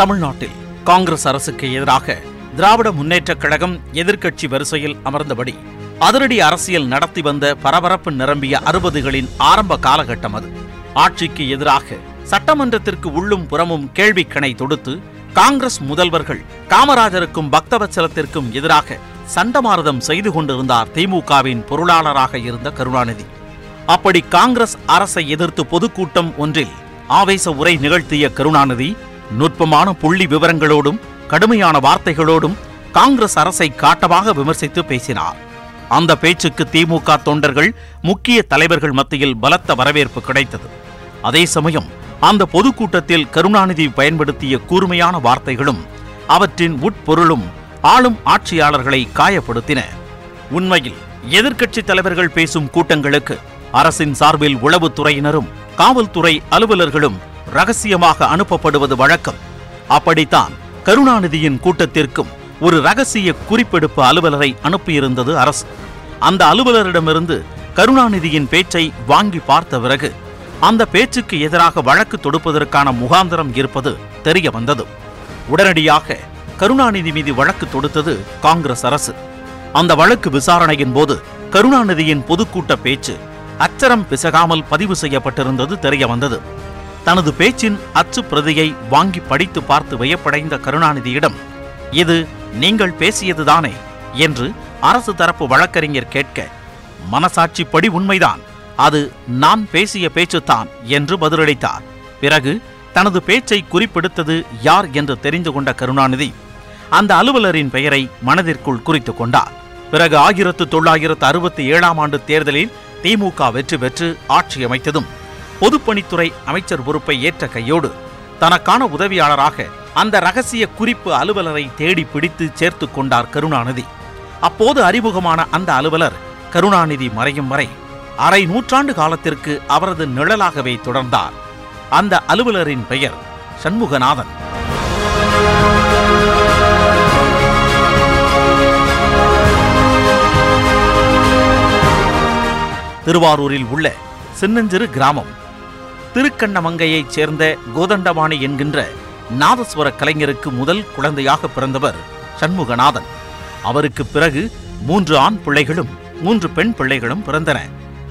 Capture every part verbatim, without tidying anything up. தமிழ்நாட்டில் காங்கிரஸ் அரசுக்கு எதிராக திராவிட முன்னேற்றக் கழகம் எதிர்க்கட்சி வரிசையில் அமர்ந்தபடி அதிரடி அரசியல் நடத்தி வந்த பரபரப்பு நிரம்பிய அறுபதுகளின் ஆரம்ப காலகட்டம் அது. ஆட்சிக்கு எதிராக சட்டமன்றத்திற்கு உள்ளும் புறமும் கேள்விக்கணை தொடுத்து காங்கிரஸ் முதல்வர்கள் காமராஜருக்கும் பக்தவச்சலத்திற்கும் எதிராக சண்டமாரதம் செய்து கொண்டிருந்தார் திமுகவின் பொருளாளராக இருந்த கருணாநிதி. அப்படி காங்கிரஸ் அரசை எதிர்த்து பொதுக்கூட்டம் ஒன்றில் ஆவேச உரை நிகழ்த்திய கருணாநிதி நுட்பமான புள்ளி விவரங்களோடும் கடுமையான வார்த்தைகளோடும் காங்கிரஸ் அரசை காட்டமாக விமர்சித்து பேசினார். அந்த பேச்சுக்கு திமுக தொண்டர்கள் முக்கிய தலைவர்கள் மத்தியில் பலத்த வரவேற்பு கிடைத்தது. அதே சமயம் அந்த பொதுக்கூட்டத்தில் கருணாநிதி பயன்படுத்திய கூர்மையான வார்த்தைகளும் அவற்றின் உட்பொருளும் ஆளும் ஆட்சியாளர்களை காயப்படுத்தின. உண்மையில் எதிர்க்கட்சித் தலைவர்கள் பேசும் கூட்டங்களுக்கு அரசின் சார்பில் உளவுத்துறையினரும் காவல்துறை அலுவலர்களும் ரகசியமாக அனுப்பப்படுவது வழக்கம். அப்படித்தான் கருணாநிதியின் கூட்டத்திற்கும் ஒரு ரகசிய குறிப்பெடுப்பு அலுவலரை அனுப்பியிருந்தது அரசு. அந்த அலுவலரிடமிருந்து கருணாநிதியின் பேச்சை வாங்கி பார்த்த பிறகு அந்த பேச்சுக்கு எதிராக வழக்கு தொடுப்பதற்கான முகாந்திரம் இருப்பது தெரிய வந்தது. உடனடியாக கருணாநிதி மீது வழக்கு தொடுத்தது காங்கிரஸ் அரசு. அந்த வழக்கு விசாரணையின் போது கருணாநிதியின் பொதுக்கூட்ட பேச்சு அச்சரம் பிசகாமல் பதிவு செய்யப்பட்டிருந்தது தெரிய வந்தது. தனது பேச்சின் அச்சு பிரதியை வாங்கி படித்து பார்த்து வியப்படைந்த கருணாநிதியிடம், இது நீங்கள் பேசியதுதானே என்று அரசு தரப்பு வழக்கறிஞர் கேட்க, மனசாட்சிப்படி உண்மைதான், அது நான் பேசிய பேச்சுத்தான் என்று பதிலளித்தார். பிறகு தனது பேச்சை குறிப்பெடுத்தது யார் என்று தெரிந்து கொண்ட கருணாநிதி அந்த அலுவலரின் பெயரை மனதிற்குள் குறித்து கொண்டார். பிறகு ஆயிரத்து தொள்ளாயிரத்து அறுபத்தி ஏழாம் ஆண்டு தேர்தலில் திமுக வெற்றி பெற்று ஆட்சி அமைத்ததும் பொதுப்பணித்துறை அமைச்சர் பொறுப்பை ஏற்ற கையோடு தனக்கான உதவியாளராக அந்த ரகசிய குறிப்பு அலுவலரை தேடி பிடித்து சேர்த்து கொண்டார் கருணாநிதி. அப்போது அறிமுகமான அந்த அலுவலர் கருணாநிதி மறையும் வரை அரை நூற்றாண்டு காலத்திற்கு அவரது நிழலாகவே தொடர்ந்தார். அந்த அலுவலரின் பெயர் சண்முகநாதன். திருவாரூரில் உள்ள சின்னஞ்சிறு கிராமம் திருக்கண்ணமங்கையைச் சேர்ந்த கோதண்டபாணி என்கின்ற நாதஸ்வர கலைஞருக்கு முதல் குழந்தையாக பிறந்தவர் சண்முகநாதன். அவருக்கு பிறகு மூன்று ஆண் பிள்ளைகளும் மூன்று பெண் பிள்ளைகளும் பிறந்தன.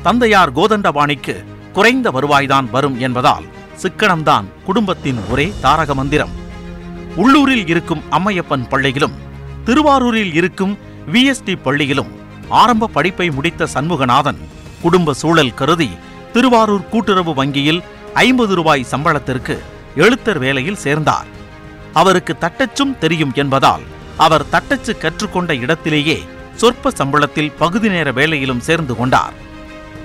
தந்தையார் கோதண்டபாணிக்கு குறைந்த வருவாய்தான் வரும் என்பதால் சிக்கனம்தான் குடும்பத்தின் ஒரே தாரக மந்திரம். உள்ளூரில் இருக்கும் அம்மையப்பன் பள்ளியிலும் திருவாரூரில் இருக்கும் வி எஸ் பள்ளியிலும் ஆரம்ப படிப்பை முடித்த சண்முகநாதன் குடும்ப சூழல் கருதி திருவாரூர் கூட்டுறவு வங்கியில் ஐம்பது ரூபாய் சம்பளத்திற்கு எழுத்தர் வேலையில் சேர்ந்தார். அவருக்கு தட்டச்சும் தெரியும் என்பதால் அவர் தட்டச்சு கற்றுக்கொண்ட இடத்திலேயே சொற்ப சம்பளத்தில் பகுதி நேர வேலையிலும் சேர்ந்து கொண்டார்.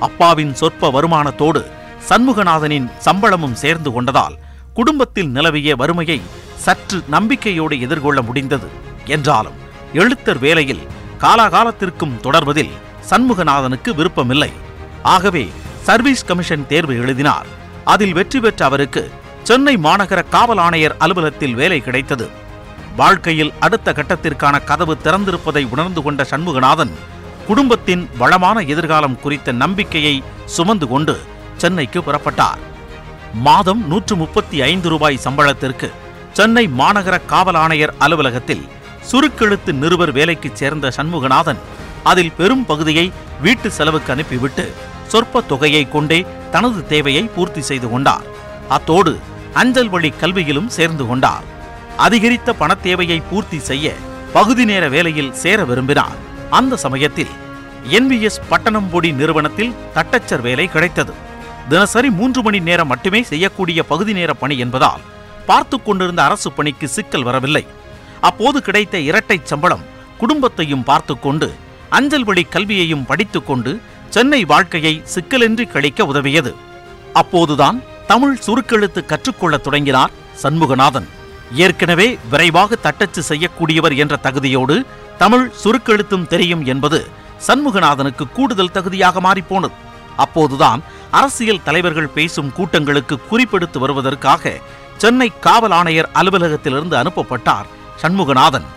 அப்பாவின் சொற்ப வருமானத்தோடு சண்முகநாதனின் சம்பளமும் சேர்ந்து கொண்டதால் குடும்பத்தில் நிலவிய வறுமையை சற்று நம்பிக்கையோடு எதிர்கொள்ள முடிந்தது. என்றாலும் எழுத்தர் வேலையில் காலாகாலத்திற்கும் தொடர்வதில் சண்முகநாதனுக்கு விருப்பமில்லை. ஆகவே சர்வீஸ் கமிஷன் தேர்வு எழுதினார். அதில் வெற்றி பெற்ற அவருக்கு சென்னை மாநகர காவல் ஆணையர் அலுவலகத்தில் வேலை கிடைத்தது. வாழ்க்கையில் அடுத்த கட்டத்திற்கான கதவு திறந்திருப்பதை உணர்ந்து கொண்ட சண்முகநாதன் குடும்பத்தின் வளமான எதிர்காலம் குறித்த நம்பிக்கையை சுமந்து கொண்டு சென்னைக்கு புறப்பட்டார். மாதம் நூற்று முப்பத்தி ஐந்து ரூபாய் சம்பளத்திற்கு சென்னை மாநகர காவல் ஆணையர் அலுவலகத்தில் சுருக்கெழுத்து நிருபர் வேலைக்கு சேர்ந்த சண்முகநாதன் அதில் பெரும் பகுதியை வீட்டு செலவுக்கு அனுப்பிவிட்டு சொற்ப தொகையை கொண்டே தனது தேவையை பூர்த்தி செய்து கொண்டார். அத்தோடு அஞ்சல் வழி கல்வியிலும் சேர்ந்து கொண்டார். அதிகரித்த பணத்தேவையை பூர்த்தி செய்ய பகுதி நேர வேலையில் சேர விரும்பினார். அந்த சமயத்தில் என் வி எஸ் பட்டணம்பொடி நிறுவனத்தில் தட்டச்சர் வேலை கிடைத்தது. தினசரி மூன்று மணி நேரம் மட்டுமே செய்யக்கூடிய பகுதி நேர பணி என்பதால் பார்த்து கொண்டிருந்த அரசு பணிக்கு சிக்கல் வரவில்லை. அப்போது கிடைத்த இரட்டை சம்பளம் குடும்பத்தையும் பார்த்து கொண்டு அஞ்சல் வழி கல்வியையும் படித்துக்கொண்டு சென்னை வாழ்க்கையை சிக்கலின்றி கழிக்க உதவியது. அப்போதுதான் தமிழ் சுருக்கெழுத்து கற்றுக்கொள்ள தொடங்கினார் சண்முகநாதன். ஏற்கனவே விரைவாக தட்டச்சு செய்யக்கூடியவர் என்ற தகுதியோடு தமிழ் சுருக்கெழுத்தும் தெரியும் என்பது சண்முகநாதனுக்கு கூடுதல் தகுதியாக மாறிப்போனது. அப்போதுதான் அரசியல் தலைவர்கள் பேசும் கூட்டங்களுக்கு குறிப்பெடுத்து வருவதற்காக சென்னை காவல் ஆணையர் அலுவலகத்திலிருந்து அனுப்பப்பட்டார் சண்முகநாதன்.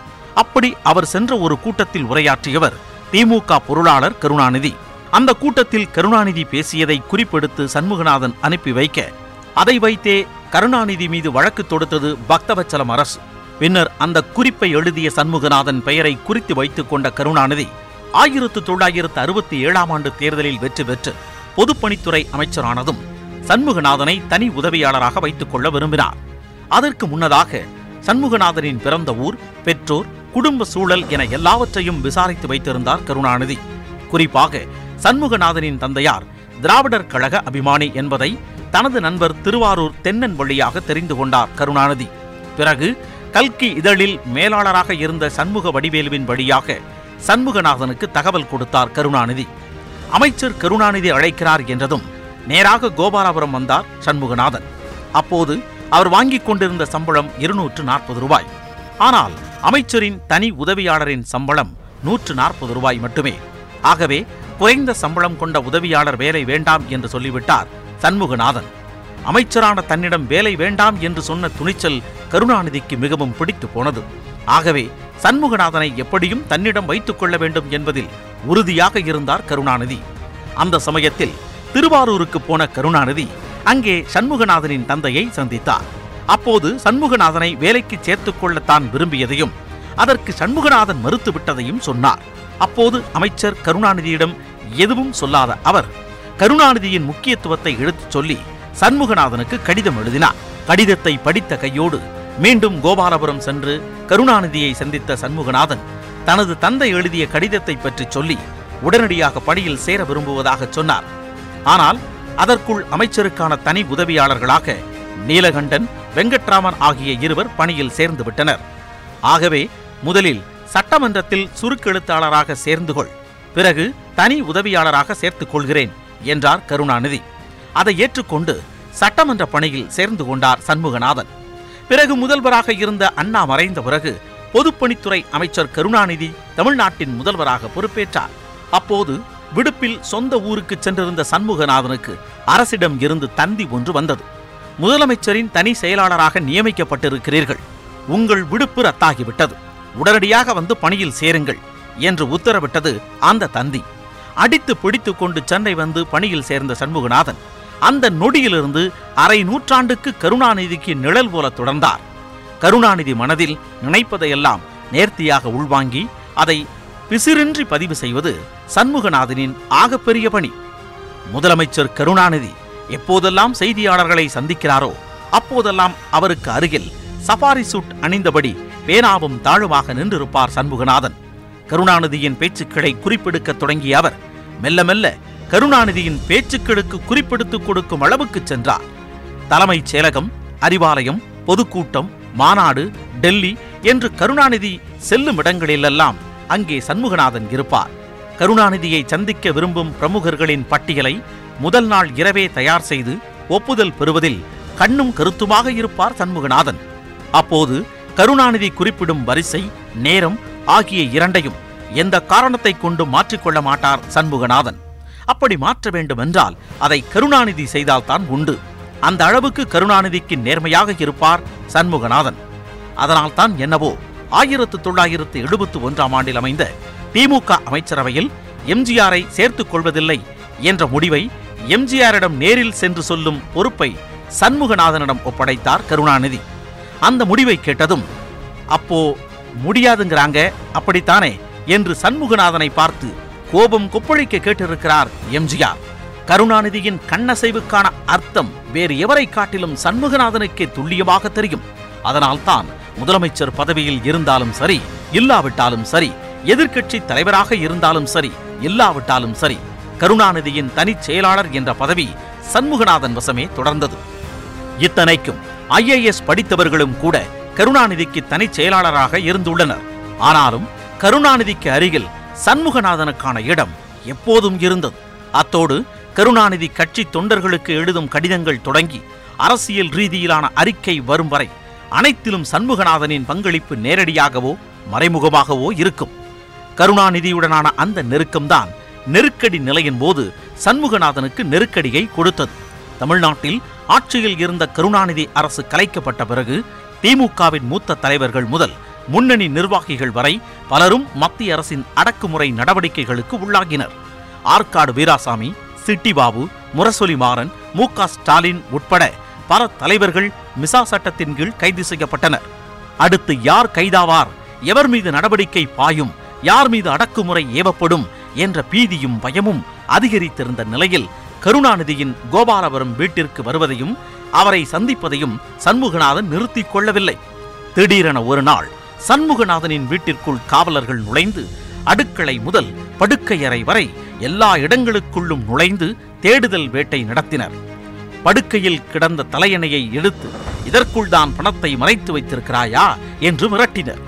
அப்படி அவர் சென்ற ஒரு கூட்டத்தில் உரையாற்றியவர் திமுக பொருளாளர் கருணாநிதி. அந்த கூட்டத்தில் கருணாநிதி பேசியதை குறிப்பெடுத்து சண்முகநாதன் அனுப்பி வைக்க அதை வைத்தே கருணாநிதி மீது வழக்கு தொடுத்தது பக்தவச்சலம் அரசு. பின்னர் அந்த குறிப்பை எழுதிய சண்முகநாதன் பெயரை குறித்து வைத்துக் கொண்ட கருணாநிதி ஆயிரத்து தொள்ளாயிரத்து அறுபத்தி ஏழாம் ஆண்டு தேர்தலில் வெற்றி பெற்று பொதுப்பணித்துறை அமைச்சரானதும் சண்முகநாதனை தனி உதவியாளராக வைத்துக் கொள்ள விரும்பினார். அதற்கு முன்னதாக சண்முகநாதனின் பிறந்த ஊர், பெற்றோர், குடும்ப சூழல் என எல்லாவற்றையும் விசாரித்து வைத்திருந்தார் கருணாநிதி. குறிப்பாக சண்முகநாதனின் தந்தையார் திராவிடர் கழக அபிமானி என்பதை தனது நண்பர் திருவாரூர் தென்னன் வழியாக தெரிந்து கொண்டார் கருணாநிதி. பிறகு கல்கி இதழில் மேலாளராக இருந்த சண்முக வடிவேலுவின் வழியாக சண்முகநாதனுக்கு தகவல் கொடுத்தார் கருணாநிதி. அமைச்சர் கருணாநிதி அழைக்கிறார் என்றதும் நேராக கோபாலாபுரம் வந்தார் சண்முகநாதன். அப்போது அவர் வாங்கிக் கொண்டிருந்த சம்பளம் இருநூற்று நாற்பது ரூபாய். ஆனால் அமைச்சரின் தனி உதவியாளரின் சம்பளம் நூற்று நாற்பது ரூபாய் மட்டுமே. ஆகவே குறைந்த சம்பளம் கொண்ட உதவியாளர் வேலை வேண்டாம் என்று சொல்லிவிட்டார் சண்முகநாதன். அமைச்சரான தன்னிடம் வேலை வேண்டாம் என்று சொன்ன துணிச்சல் கருணாநிதிக்கு மிகவும் பிடித்து போனது. ஆகவே சண்முகநாதனை எப்படியும் தன்னிடம் வைத்துக் கொள்ள வேண்டும் என்பதில் உறுதியாக இருந்தார் கருணாநிதி. அந்த சமயத்தில் திருவாரூருக்கு போன கருணாநிதி அங்கே சண்முகநாதனின் தந்தையை சந்தித்தார். அப்போது சண்முகநாதனை வேலைக்கு சேர்த்துக் கொள்ள தான் விரும்பியதையும் அதற்கு சண்முகநாதன் மறுத்துவிட்டதையும் சொன்னார். அப்போது அமைச்சர் கருணாநிதியிடம் எதுவும் சொல்லாத அவர் கருணாநிதியின் முக்கியத்துவத்தை எடுத்துச் சொல்லி சண்முகநாதனுக்கு கடிதம் எழுதினார். கடிதத்தை படித்த கையோடு மீண்டும் கோபாலபுரம் சென்று கருணாநிதியை சந்தித்த சண்முகநாதன் தனது தந்தை எழுதிய கடிதத்தை பற்றி சொல்லி உடனடியாக பணியில் சேர விரும்புவதாக சொன்னார். ஆனால் அதற்குள் அமைச்சருக்கான தனி உதவியாளர்களாக நீலகண்டன், வெங்கட்ராமன் ஆகிய இருவர் பணியில் சேர்ந்து விட்டனர். ஆகவே முதலில் சட்டமன்றத்தில் சுருக்கெழுத்தாளராக சேர்ந்து கொள், பிறகு தனி உதவியாளராக சேர்த்துக் கொள்கிறேன் என்றார் கருணாநிதி. அதை ஏற்றுக்கொண்டு சட்டமன்ற பணியில் சேர்ந்து கொண்டார் சண்முகநாதன். பிறகு முதல்வராக இருந்த அண்ணா மறைந்த பிறகு பொதுப்பணித்துறை அமைச்சர் கருணாநிதி தமிழ்நாட்டின் முதல்வராக பொறுப்பேற்றார். அப்போது விடுப்பில் சொந்த ஊருக்கு சென்றிருந்த சண்முகநாதனுக்கு அரசிடம் இருந்து தந்தி ஒன்று வந்தது. முதலமைச்சரின் தனி செயலாளராக நியமிக்கப்பட்டிருக்கிறீர்கள், உங்கள் விடுப்பு ரத்தாகிவிட்டது, உடனடியாக வந்து பணியில் சேருங்கள் என்று உத்தரவிட்டது அந்த தந்தி. அடித்து பிடித்து கொண்டு சென்னை வந்து பணியில் சேர்ந்த சண்முகநாதன் அந்த நொடியிலிருந்து அரை நூற்றாண்டுக்கு கருணாநிதிக்கு நிழல் போல தொடர்ந்தார். கருணாநிதி மனதில் நினைப்பதையெல்லாம் நேர்த்தியாக உள்வாங்கி அதை பிசிறின்றி பதிவு செய்வது சண்முகநாதனின் ஆகப்பெரிய பணி. முதலமைச்சர் கருணாநிதி எப்போதெல்லாம் செய்தியாளர்களை சந்திக்கிறாரோ அப்போதெல்லாம் அவருக்கு அருகில் சஃபாரி சூட் அணிந்தபடி பேனாவும் தாழுமாக நின்றிருப்பார் சண்முகநாதன். கருணாநிதியின் பேச்சுக்களை குறிப்பெடுக்க தொடங்கிய அவர் மெல்ல மெல்ல கருணாநிதியின் பேச்சுக்களுக்கு குறிப்பெடுத்துக் கொடுக்கும் அளவுக்கு சென்றார். தலைமைச் செயலகம், அறிவாலயம், பொதுக்கூட்டம், மாநாடு, டெல்லி என்று கருணாநிதி செல்லும் இடங்களிலெல்லாம் அங்கே சண்முகநாதன் இருப்பார். கருணாநிதியை சந்திக்க விரும்பும் பிரமுகர்களின் பட்டியலை முதல் நாள் இரவே தயார் செய்து ஒப்புதல் பெறுவதில் கண்ணும் கருத்துமாக இருப்பார் சண்முகநாதன். அப்போது கருணாநிதி குறிப்பிடும் வரிசை, நேரம் ஆகிய இரண்டையும் எந்த காரணத்தை கொண்டு மாற்றிக்கொள்ள மாட்டார் சண்முகநாதன். அப்படி மாற்ற வேண்டுமென்றால் அதை கருணாநிதி செய்தால்தான் உண்டு. அந்த அளவுக்கு கருணாநிதிக்கு நேர்மையாக இருப்பார் சண்முகநாதன். அதனால்தான் என்னவோ ஆயிரத்து தொள்ளாயிரத்து எழுபத்து ஒன்றாம் ஆண்டில் அமைந்த திமுக அமைச்சரவையில் எம்ஜிஆரை சேர்த்துக் கொள்வதில்லை என்ற முடிவை எம்ஜிஆரிடம் நேரில் சென்று சொல்லும் பொறுப்பை சண்முகநாதனிடம் ஒப்படைத்தார் கருணாநிதி. அந்த முடிவை கேட்டதும் அப்போ முடியாதுங்கிறாங்க, அப்படித்தானே என்று சண்முகநாதனை பார்த்து கோபம் கொப்பளிக்க கேட்டிருக்கிறார் எம்ஜிஆர். கருணாநிதியின் கண்ணசைவுக்கான அர்த்தம் வேறு எவரை காட்டிலும் சண்முகநாதனுக்கே துல்லியமாக தெரியும். அதனால்தான் முதலமைச்சர் பதவியில் இருந்தாலும் சரி, இல்லாவிட்டாலும் சரி, எதிர்க்கட்சி தலைவராக இருந்தாலும் சரி, இல்லாவிட்டாலும் சரி, கருணாநிதியின் தனிச் செயலாளர் என்ற பதவி சண்முகநாதன் வசமே தொடர்ந்தது. இத்தனைக்கும் ஐ ஏ எஸ் படித்தவர்களும் கூட கருணாநிதிக்கு தனிச் செயலாளராக இருந்துள்ளனர். ஆனாலும் கருணாநிதிக்கு அருகில் சண்முகநாதனுக்கான இடம் எப்போதும் இருந்தது. அத்தோடு கருணாநிதி கட்சி தொண்டர்களுக்கு எழுதும் கடிதங்கள் தொடங்கி அரசியல் ரீதியிலான அறிக்கை வரும் வரை அனைத்திலும் சண்முகநாதனின் பங்களிப்பு நேரடியாகவோ மறைமுகமாகவோ இருக்கும். கருணாநிதியுடனான அந்த நெருக்கம்தான் நெருக்கடி நிலையின் போது சண்முகநாதனுக்கு நெருக்கடியை கொடுத்தது. தமிழ்நாட்டில் ஆட்சியில் இருந்த கருணாநிதி அரசு கலைக்கப்பட்ட பிறகு திமுகவின் மூத்த தலைவர்கள் முதல் முன்னணி நிர்வாகிகள் வரை பலரும் மத்திய அரசின் அடக்குமுறை நடவடிக்கைகளுக்கு உள்ளாகினர். ஆர்காடு வீராசாமி, சிட்டிபாபு, முரசொலிமாறன், மு க ஸ்டாலின் உட்பட பல தலைவர்கள் மிசா சட்டத்தின் கீழ் கைது செய்யப்பட்டனர். அடுத்து யார் கைதாவார், எவர் மீது நடவடிக்கை பாயும், யார் மீது அடக்குமுறை ஏவப்படும் என்ற பீதியும் பயமும் அதிகரித்திருந்த நிலையில் கருணாநிதியின் கோபாலபுரம் வீட்டிற்கு வருவதையும் அவரை சந்திப்பதையும் சண்முகநாதன் நிறுத்திக் கொள்ளவில்லை. திடீரென ஒரு நாள் சண்முகநாதனின் வீட்டிற்குள் காவலர்கள் நுழைந்து அடுக்களை முதல் படுக்கையறை வரை எல்லா இடங்களுக்குள்ளும் நுழைந்து தேடுதல் வேட்டை நடத்தினர். படுக்கையில் கிடந்த தலையணையை எடுத்து இதற்குள் தான் பணத்தை மறைத்து வைத்திருக்கிறாயா என்று மிரட்டினர்.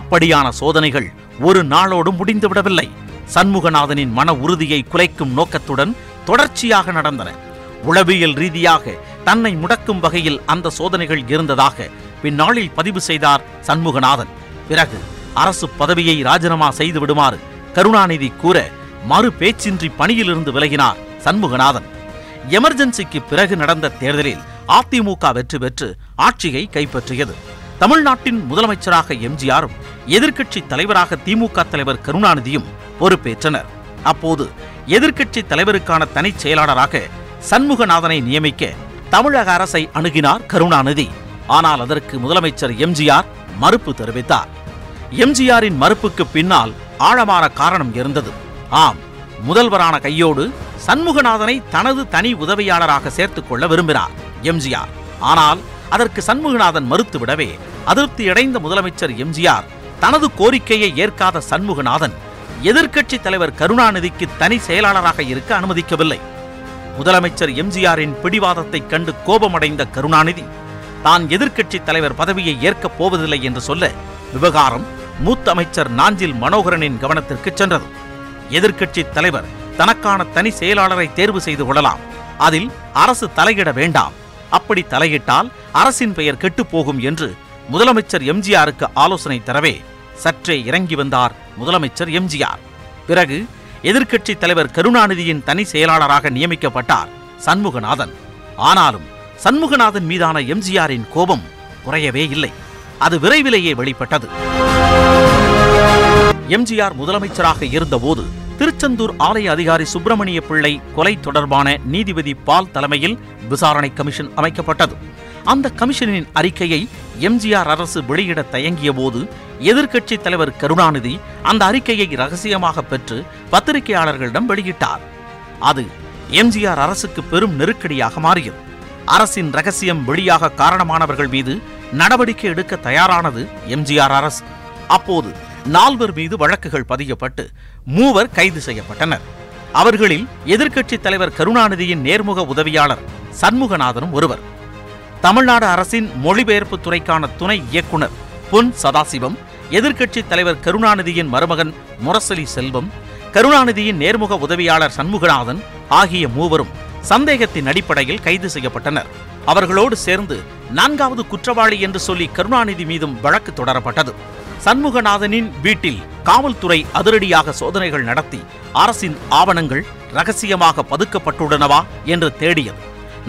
அப்படியான சோதனைகள் ஒரு நாளோடு முடிந்துவிடவில்லை. சண்முகநாதனின் மன உறுதியை குலைக்கும் நோக்கத்துடன் தொடர்ச்சியாக நடந்தன. உளவியல் ரீதியாக தன்னை முடக்கும் வகையில் அந்த சோதனைகள் இருந்ததாக பின்னாளில் பதிவு செய்தார் சண்முகநாதன். பிறகு அரசு பதவியை ராஜினாமா செய்து விடுமாறு கருணாநிதி கூற மறு பேச்சின்றி பணியிலிருந்து விலகினார் சண்முகநாதன். எமர்ஜென்சிக்கு பிறகு நடந்த தேர்தலில் அதிமுக வெற்றி பெற்று ஆட்சியை கைப்பற்றியது. தமிழ்நாட்டின் முதலமைச்சராக எம்ஜிஆரும் எதிர்க்கட்சி தலைவராக திமுக தலைவர் கருணாநிதியும் பொறுப்பேற்றனர். அப்போது எதிர்க்கட்சி தலைவருக்கான தனி செயலாளராக சண்முகநாதனை நியமிக்க தமிழக அரசை அணுகினார் கருணாநிதி. ஆனால் அதற்கு முதலமைச்சர் எம்ஜிஆர் மறுப்பு தெரிவித்தார். எம்ஜிஆரின் மறுப்புக்கு பின்னால் ஆழமான காரணம் இருந்தது. ஆம், முதல்வரான கையோடு சண்முகநாதனை தனது தனி உதவியாளராக சேர்த்துக் கொள்ள விரும்பினார் எம்ஜிஆர். ஆனால் அதற்கு சண்முகநாதன் மறுத்துவிடவே அதிருப்தியடைந்த முதலமைச்சர் எம்ஜிஆர் தனது கோரிக்கையை ஏற்காத சண்முகநாதன் எதிர்க்கட்சி தலைவர் கருணாநிதிக்கு தனி செயலாளராக இருக்க அனுமதிக்கவில்லை. முதலமைச்சர் எம்ஜிஆரின் பிடிவாதத்தை கண்டு கோபமடைந்த கருணாநிதி தான் எதிர்க்கட்சி தலைவர் பதவியை ஏற்கப் போவதில்லை என்று சொல்ல விவகாரம் மூத்த அமைச்சர் நாஞ்சில் மனோகரனின் கவனத்திற்கு சென்றது. எதிர்க்கட்சி தலைவர் தனக்கான தனி செயலாளரை தேர்வு செய்து கொள்ளலாம், அதில் அரசு தலையிட வேண்டாம், அப்படி தலையிட்டால் அரசின் பெயர் கெட்டுப்போகும் என்று முதலமைச்சர் எம்ஜிஆருக்கு ஆலோசனை தரவே சற்றே இறங்கி வந்தார் முதலமைச்சர் எம்ஜிஆர். பிறகு எதிர்க்கட்சி தலைவர் கருணாநிதியின் தனி செயலாளராக நியமிக்கப்பட்டார் சண்முகநாதன். ஆனாலும் சண்முகநாதன் மீதான எம்ஜிஆரின் கோபம் குறையவே இல்லை. அது விரைவிலேயே வெளிப்பட்டது. எம்ஜிஆர் முதலமைச்சராக இருந்தபோது திருச்செந்தூர் ஆலய அதிகாரி சுப்பிரமணிய பிள்ளை கொலை தொடர்பான நீதிபதி பால் தலைமையில் விசாரணை கமிஷன் அமைக்கப்பட்டது. அந்த கமிஷனின் அறிக்கையை எம்ஜிஆர் அரசு வெளியிட தயங்கிய போது எதிர்க்கட்சி தலைவர் கருணாநிதி அந்த அறிக்கையை ரகசியமாக பெற்று பத்திரிகையாளர்களிடம் வெளியிட்டார். அது எம்ஜிஆர் அரசுக்கு பெரும் நெருக்கடியாக மாறியது. அரசின் ரகசியம் வெளியாக காரணமானவர்கள் மீது நடவடிக்கை எடுக்க தயாரானது எம்ஜிஆர் அரசு. அப்போது நால்வர் மீது வழக்குகள் பதியப்பட்டு மூவர் கைது செய்யப்பட்டனர். அவர்களில் எதிர்க்கட்சி தலைவர் கருணாநிதியின் நேர்முக உதவியாளர் சண்முகநாதனும் ஒருவர். தமிழ்நாடு அரசின் மொழிபெயர்ப்பு துறைக்கான துணை இயக்குனர் பொன் சதாசிவம், எதிர்க்கட்சி தலைவர் கருணாநிதியின் மருமகன் முரசலி செல்வம், கருணாநிதியின் நேர்முக உதவியாளர் சண்முகநாதன் ஆகிய மூவரும் சந்தேகத்தின் அடிப்படையில் கைது செய்யப்பட்டனர். அவர்களோடு சேர்ந்து நான்காவது குற்றவாளி என்று சொல்லி கருணாநிதி மீதும் வழக்கு தொடரப்பட்டது. சண்முகநாதனின் வீட்டில் காவல்துறை அதிரடியாக சோதனைகள் நடத்தி அரசின் ஆவணங்கள் ரகசியமாக பதுக்கப்பட்டுள்ளனவா என்று தேடியது.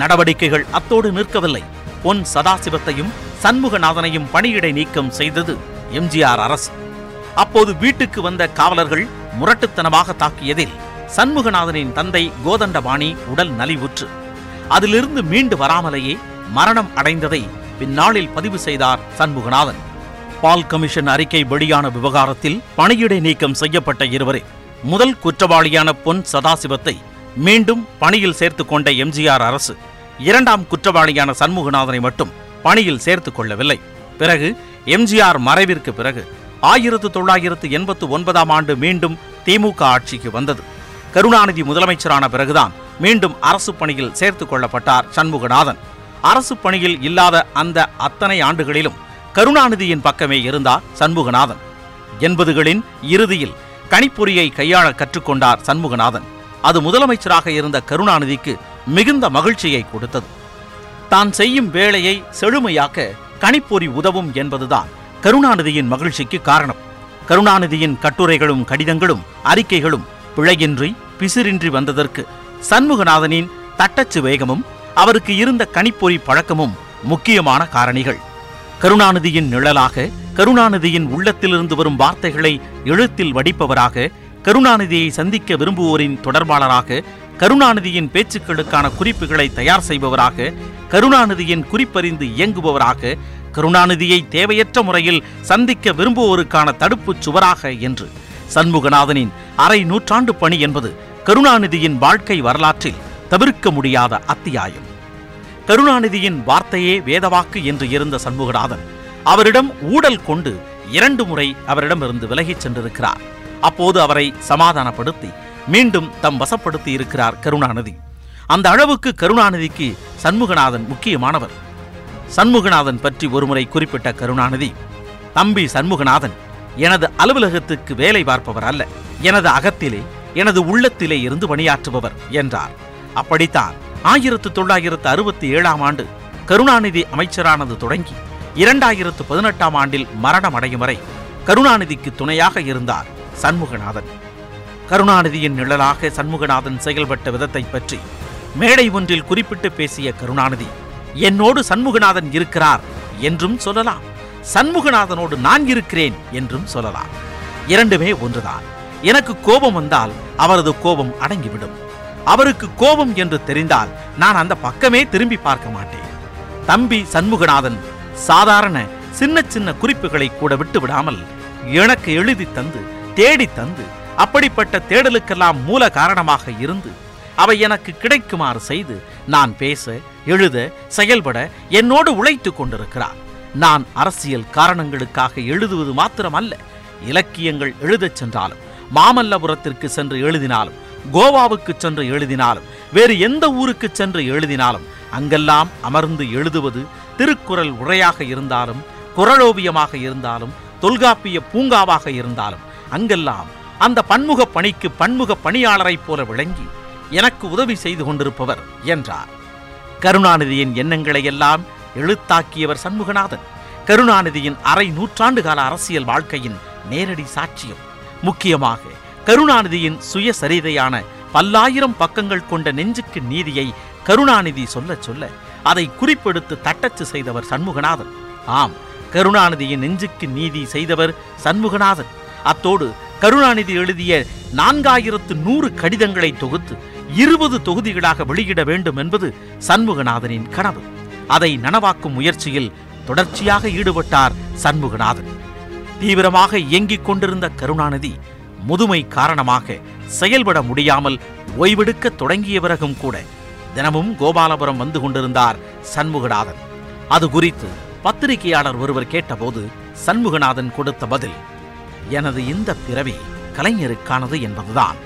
நடவடிக்கைகள் அத்தோடு நிற்கவில்லை. பொன் சதாசிவத்தையும் சண்முகநாதனையும் பணியிடை நீக்கம் செய்தது எம்ஜிஆர் அரசு. அப்போது வீட்டுக்கு வந்த காவலர்கள் முரட்டுத்தனமாக தாக்கியதில் சண்முகநாதனின் தந்தை கோதண்டபாணி உடல் நலிவுற்று அதிலிருந்து மீண்டு வராமலேயே மரணம் அடைந்ததை பின்னாளில் பதிவு செய்தார் சண்முகநாதன். பால் கமிஷன் அறிக்கை வெளியான விவகாரத்தில் பணியிடை நீக்கம் செய்யப்பட்ட இருவரே முதல் குற்றவாளியான பொன் சதாசிவத்தை மீண்டும் பணியில் சேர்த்துக் கொண்ட எம்ஜிஆர் அரசு இரண்டாம் குற்றவாளியான சண்முகநாதனை மட்டும் பணியில் சேர்த்துக் கொள்ளவில்லை. பிறகு எம்ஜிஆர் மறைவிற்கு பிறகு ஆயிரத்து தொள்ளாயிரத்து எண்பத்து ஒன்பதாம் ஆண்டு மீண்டும் திமுக ஆட்சிக்கு வந்தது. கருணாநிதி முதலமைச்சரான பிறகுதான் மீண்டும் அரசு பணியில் சேர்த்துக் கொள்ளப்பட்டார் சண்முகநாதன். அரசு பணியில் இல்லாத அந்த அத்தனை ஆண்டுகளிலும் கருணாநிதியின் பக்கமே இருந்தார் சண்முகநாதன். எண்பதுகளின் இறுதியில் கணிப்பொறியை கையாள கற்றுக்கொண்டார் சண்முகநாதன். அது முதலமைச்சராக இருந்த கருணாநிதிக்கு மிகுந்த மகிழ்ச்சியை கொடுத்தது. தான் செய்யும் வேலையை செழுமையாக்க கணிப்பொறி உதவும் என்பதுதான் கருணாநிதியின் மகிழ்ச்சிக்கு காரணம். கருணாநிதியின் கட்டுரைகளும் கடிதங்களும் அறிக்கைகளும் பிழையின்றி பிசிறின்றி வந்ததற்கு சண்முகநாதனின் தட்டச்சு வேகமும் அவருக்கு இருந்த கணிப்பொறி பழக்கமும் முக்கியமான காரணிகள். கருணாநிதியின் நிழலாக, கருணாநிதியின் உள்ளத்திலிருந்து வரும் வார்த்தைகளை எழுத்தில் வடிப்பவராக, கருணாநிதியை சந்திக்க விரும்புவோரின் தொடர்பாளராக கருணாநிதியின் பேச்சுக்களுக்கான குறிப்புகளை தயார் செய்பவராக, கருணாநிதியின் குறிப்பறிந்து இயங்குபவராக, கருணாநிதியை தேவையற்ற முறையில் சந்திக்க விரும்புவோருக்கான தடுப்பு சுவராக என்று சண்முகநாதனின் அரை நூற்றாண்டு பணி என்பது கருணாநிதியின் வாழ்க்கை வரலாற்றில் தவிர்க்க முடியாத அத்தியாயம். கருணாநிதியின் வார்த்தையே வேதவாக்கு என்று இருந்த சண்முகநாதன் அவரிடம் ஊடல் கொண்டு இரண்டு முறை அவரிடமிருந்து விலகிச் சென்றிருக்கிறார். அப்போது அவரை சமாதானப்படுத்தி மீண்டும் தம் வசப்படுத்தி இருக்கிறார் கருணாநிதி. அந்த அளவுக்கு கருணாநிதிக்கு சண்முகநாதன் முக்கியமானவர். சண்முகநாதன் பற்றி ஒருமுறை குறிப்பிட்ட கருணாநிதி, தம்பி சண்முகநாதன் எனது அலுவலகத்துக்கு வேலை பார்ப்பவர் அல்ல, எனது அகத்திலே எனது உள்ளத்திலே இருந்து பணியாற்றுபவர் என்றார். அப்படித்தான் ஆயிரத்து தொள்ளாயிரத்து அறுபத்தி ஏழாம் ஆண்டு கருணாநிதி அமைச்சரானது தொடங்கி இரண்டாயிரத்து பதினெட்டாம் ஆண்டில் மரணமடையும் வரை கருணாநிதிக்கு துணையாக இருந்தார் சண்முகநாதன். கருணாநிதியின் நிழலாக சண்முகநாதன் செயல்பட்ட விதத்தை பற்றி மேடை ஒன்றில் குறிப்பிட்டு பேசிய கருணாநிதி, என்னோடு சண்முகநாதன் இருக்கிறார் என்றும் சொல்லலாம், சண்முகநாதனோடு நான் இருக்கிறேன் என்றும் சொல்லலாம், இரண்டுமே ஒன்றுதான். எனக்கு கோபம் வந்தால் அவரது கோபம் அடங்கிவிடும், அவருக்கு கோபம் என்று தெரிந்தால் நான் அந்த பக்கமே திரும்பி பார்க்க மாட்டேன். தம்பி சண்முகநாதன் சாதாரண சின்ன சின்ன குறிப்புகளை கூட விட்டு விடாமல் எனக்கு எழுதி தந்து தேடி தந்து அப்படிப்பட்ட தேடலுக்கெல்லாம் மூல காரணமாக இருந்து அவை எனக்கு கிடைக்குமாறு செய்து நான் பேச எழுத செயல்பட என்னோடு உழைத்து கொண்டிருக்கிறார். நான் அரசியல் காரணங்களுக்காக எழுதுவது மாத்திரமல்ல, இலக்கியங்கள் எழுதச் சென்றாலும், மாமல்லபுரத்திற்கு சென்று எழுதினாலும், கோவாவுக்கு சென்று எழுதினாலும், வேறு எந்த ஊருக்கு சென்று எழுதினாலும் அங்கெல்லாம் அமர்ந்து எழுதுவது திருக்குறள் உரையாக இருந்தாலும், குரலோவியமாக இருந்தாலும், தொல்காப்பிய பூங்காவாக இருந்தாலும் அங்கெல்லாம் அந்த பன்முக பணிக்கு பன்முக பணியாளரைப் போல விளங்கி எனக்கு உதவி செய்து கொண்டிருப்பவர் என்றார். கருணாநிதியின் எண்ணங்களை எல்லாம் எழுத்தாக்கியவர் சண்முகநாதன். கருணாநிதியின் அரை நூற்றாண்டு கால அரசியல் வாழ்க்கையின் நேரடி சாட்சியம், முக்கியமாக கருணாநிதியின் சுயசரிதையான பல்லாயிரம் பக்கங்கள் கொண்ட நெஞ்சுக்கு நீதியை கருணாநிதி சொல்ல சொல்ல அதை குறிப்பெடுத்து தட்டச்சு செய்தவர் சண்முகநாதன். ஆம், கருணாநிதியின் நெஞ்சுக்கு நீதி செய்தவர் சண்முகநாதன். அத்தோடு கருணாநிதி எழுதிய நான்காயிரத்து நூறு கடிதங்களை தொகுத்து இருபது தொகுதிகளாக வெளியிட வேண்டும் என்பது சண்முகநாதனின் கனவு. அதை நனவாக்கும் முயற்சியில் தொடர்ச்சியாக ஈடுபட்டார் சண்முகநாதன். தீவிரமாக இயங்கிக் கொண்டிருந்த கருணாநிதி முதுமை காரணமாக செயல்பட முடியாமல் ஓய்வெடுக்க தொடங்கிய பிறகும் கூட தினமும் கோபாலபுரம் வந்து கொண்டிருந்தார் சண்முகநாதன். அது குறித்து பத்திரிகையாளர் ஒருவர் கேட்டபோது சண்முகநாதன் கொடுத்த பதில், எனது இந்த பிறவி கலைஞருக்கானது என்பதுதான்.